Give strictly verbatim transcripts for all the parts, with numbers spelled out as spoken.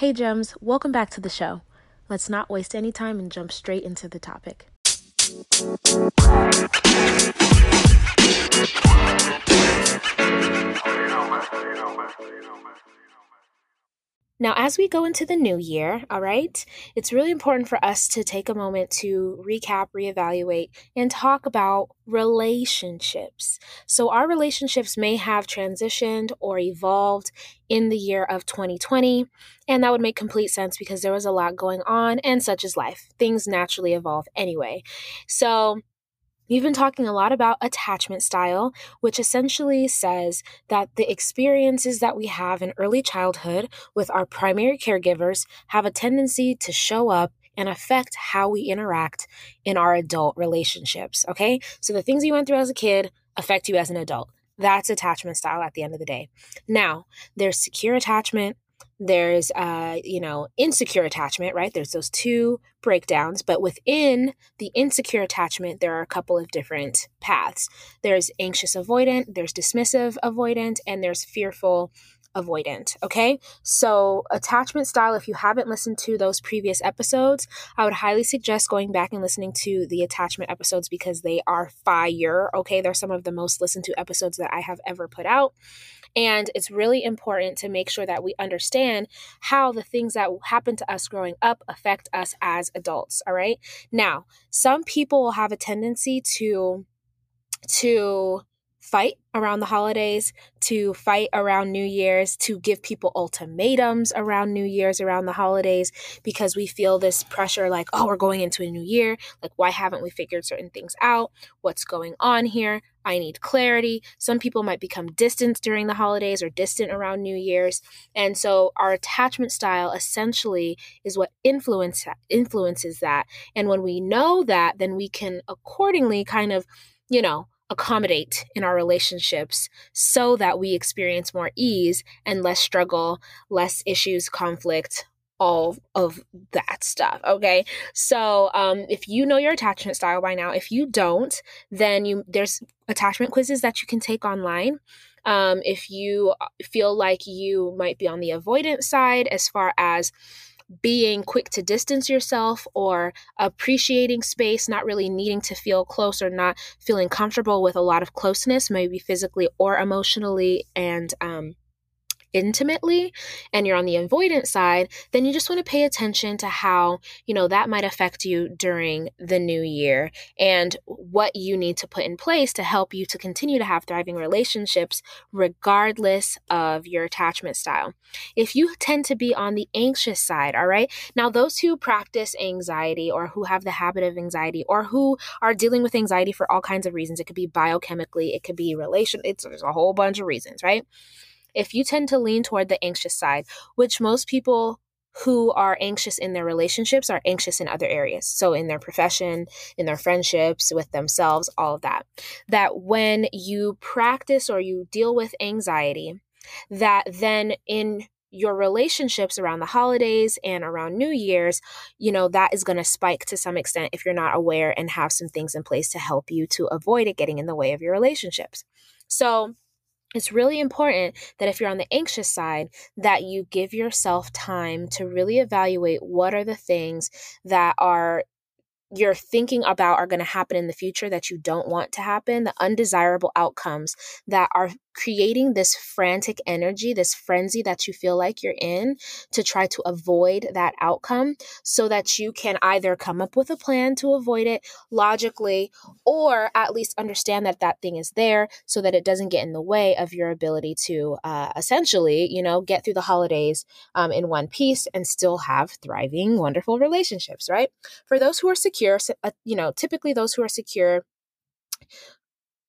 Hey Gems, welcome back to the show. Let's not waste any time and jump straight into the topic. Now, as we go into the new year, all right, it's really important for us to take a moment to recap, reevaluate, and talk about relationships. So our relationships may have transitioned or evolved in the year of twenty twenty, and that would make complete sense because there was a lot going on, and such is life. Things naturally evolve anyway. So we've been talking a lot about attachment style, which essentially says that the experiences that we have in early childhood with our primary caregivers have a tendency to show up and affect how we interact in our adult relationships, okay? So the things you went through as a kid affect you as an adult. That's attachment style at the end of the day. Now, there's secure attachment. There's, uh, you know, insecure attachment, right? There's those two breakdowns, but within the insecure attachment, there are a couple of different paths. There's anxious avoidant, there's dismissive avoidant, and there's fearful avoidant, okay? So attachment style, if you haven't listened to those previous episodes, I would highly suggest going back and listening to the attachment episodes because they are fire, okay? They're some of the most listened to episodes that I have ever put out. And it's really important to make sure that we understand how the things that happen to us growing up affect us as adults, all right? Now, some people will have a tendency to, to fight around the holidays, to fight around New Year's, to give people ultimatums around New Year's, around the holidays, because we feel this pressure like, oh, we're going into a new year. Like, why haven't we figured certain things out? What's going on here? I need clarity. Some people might become distant during the holidays or distant around New Year's. And so our attachment style essentially is what influence, influences that. And when we know that, then we can accordingly kind of, you know, accommodate in our relationships so that we experience more ease and less struggle, less issues, conflict, all of that stuff, okay? So um, if you know your attachment style by now, if you don't, then you there's attachment quizzes that you can take online. Um, if you feel like you might be on the avoidant side as far as being quick to distance yourself or appreciating space, not really needing to feel close or not feeling comfortable with a lot of closeness, maybe physically or emotionally and um, intimately, and you're on the avoidant side, then you just want to pay attention to how, you know, that might affect you during the new year and what you need to put in place to help you to continue to have thriving relationships regardless of your attachment style. If you tend to be on the anxious side, all right, now those who practice anxiety or who have the habit of anxiety or who are dealing with anxiety for all kinds of reasons, it could be biochemically, it could be relation, it's there's a whole bunch of reasons, right? If you tend to lean toward the anxious side, which most people who are anxious in their relationships are anxious in other areas. So in their profession, in their friendships, with themselves, all of that, that when you practice or you deal with anxiety, that then in your relationships around the holidays and around New Year's, you know, that is going to spike to some extent if you're not aware and have some things in place to help you to avoid it getting in the way of your relationships. So it's really important that if you're on the anxious side, that you give yourself time to really evaluate what are the things that are you're thinking about are going to happen in the future that you don't want to happen, the undesirable outcomes that are creating this frantic energy, this frenzy that you feel like you're in to try to avoid that outcome so that you can either come up with a plan to avoid it logically or at least understand that that thing is there so that it doesn't get in the way of your ability to uh, essentially, you know, get through the holidays um, in one piece and still have thriving, wonderful relationships, right? For those who are secure, uh, you know, typically those who are secure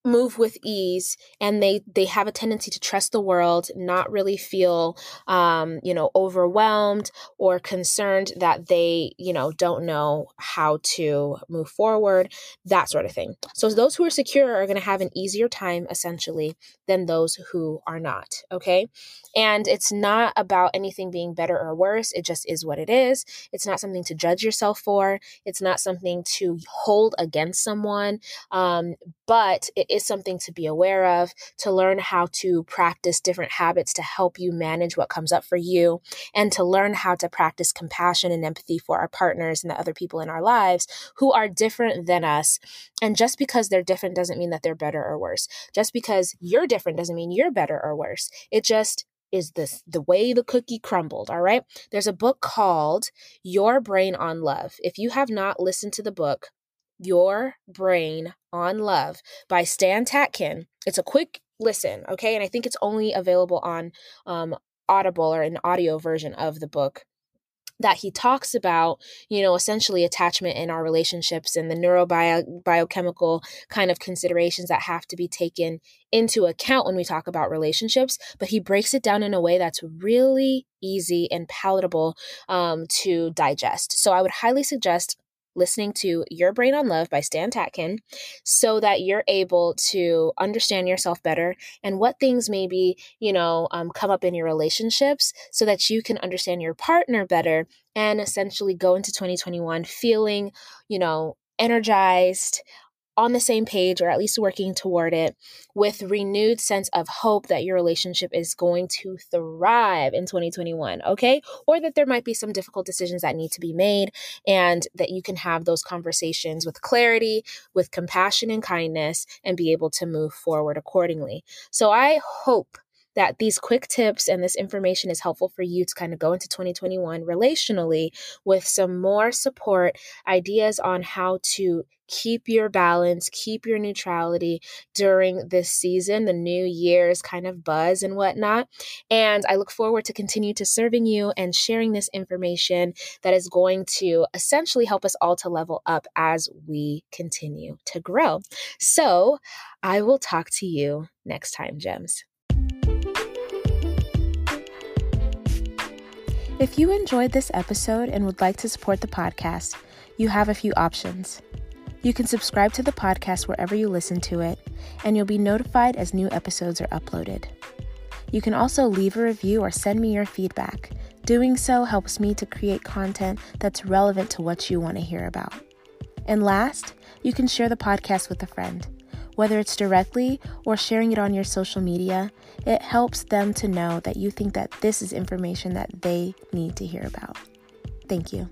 move with ease and they, they have a tendency to trust the world, not really feel, um, you know, overwhelmed or concerned that they, you know, don't know how to move forward, that sort of thing. So those who are secure are going to have an easier time essentially than those who are not. Okay. And it's not about anything being better or worse. It just is what it is. It's not something to judge yourself for. It's not something to hold against someone. Um, but it is something to be aware of, to learn how to practice different habits to help you manage what comes up for you, and to learn how to practice compassion and empathy for our partners and the other people in our lives who are different than us. And just because they're different doesn't mean that they're better or worse. Just because you're different doesn't mean you're better or worse. It just is this the way the cookie crumbled, all right? There's a book called Your Brain on Love. If you have not listened to the book, Your Brain on Love by Stan Tatkin, it's a quick listen, okay? And I think it's only available on um, Audible or an audio version of the book, that he talks about, you know, essentially attachment in our relationships and the neurobio biochemical kind of considerations that have to be taken into account when we talk about relationships. But he breaks it down in a way that's really easy and palatable um, to digest. So I would highly suggest listening to Your Brain on Love by Stan Tatkin so that you're able to understand yourself better and what things maybe, you know, um, come up in your relationships so that you can understand your partner better and essentially go into twenty twenty-one feeling, you know, energized, on the same page, or at least working toward it, with renewed sense of hope that your relationship is going to thrive in twenty twenty-one, okay? Or that there might be some difficult decisions that need to be made and that you can have those conversations with clarity, with compassion and kindness, and be able to move forward accordingly. So I hope that these quick tips and this information is helpful for you to kind of go into twenty twenty-one relationally with some more support, ideas on how to keep your balance, keep your neutrality during this season, the New Year's kind of buzz and whatnot. And I look forward to continue to serving you and sharing this information that is going to essentially help us all to level up as we continue to grow. So I will talk to you next time, Gems. If you enjoyed this episode and would like to support the podcast, you have a few options. You can subscribe to the podcast wherever you listen to it, and you'll be notified as new episodes are uploaded. You can also leave a review or send me your feedback. Doing so helps me to create content that's relevant to what you want to hear about. And last, you can share the podcast with a friend. Whether it's directly or sharing it on your social media, it helps them to know that you think that this is information that they need to hear about. Thank you.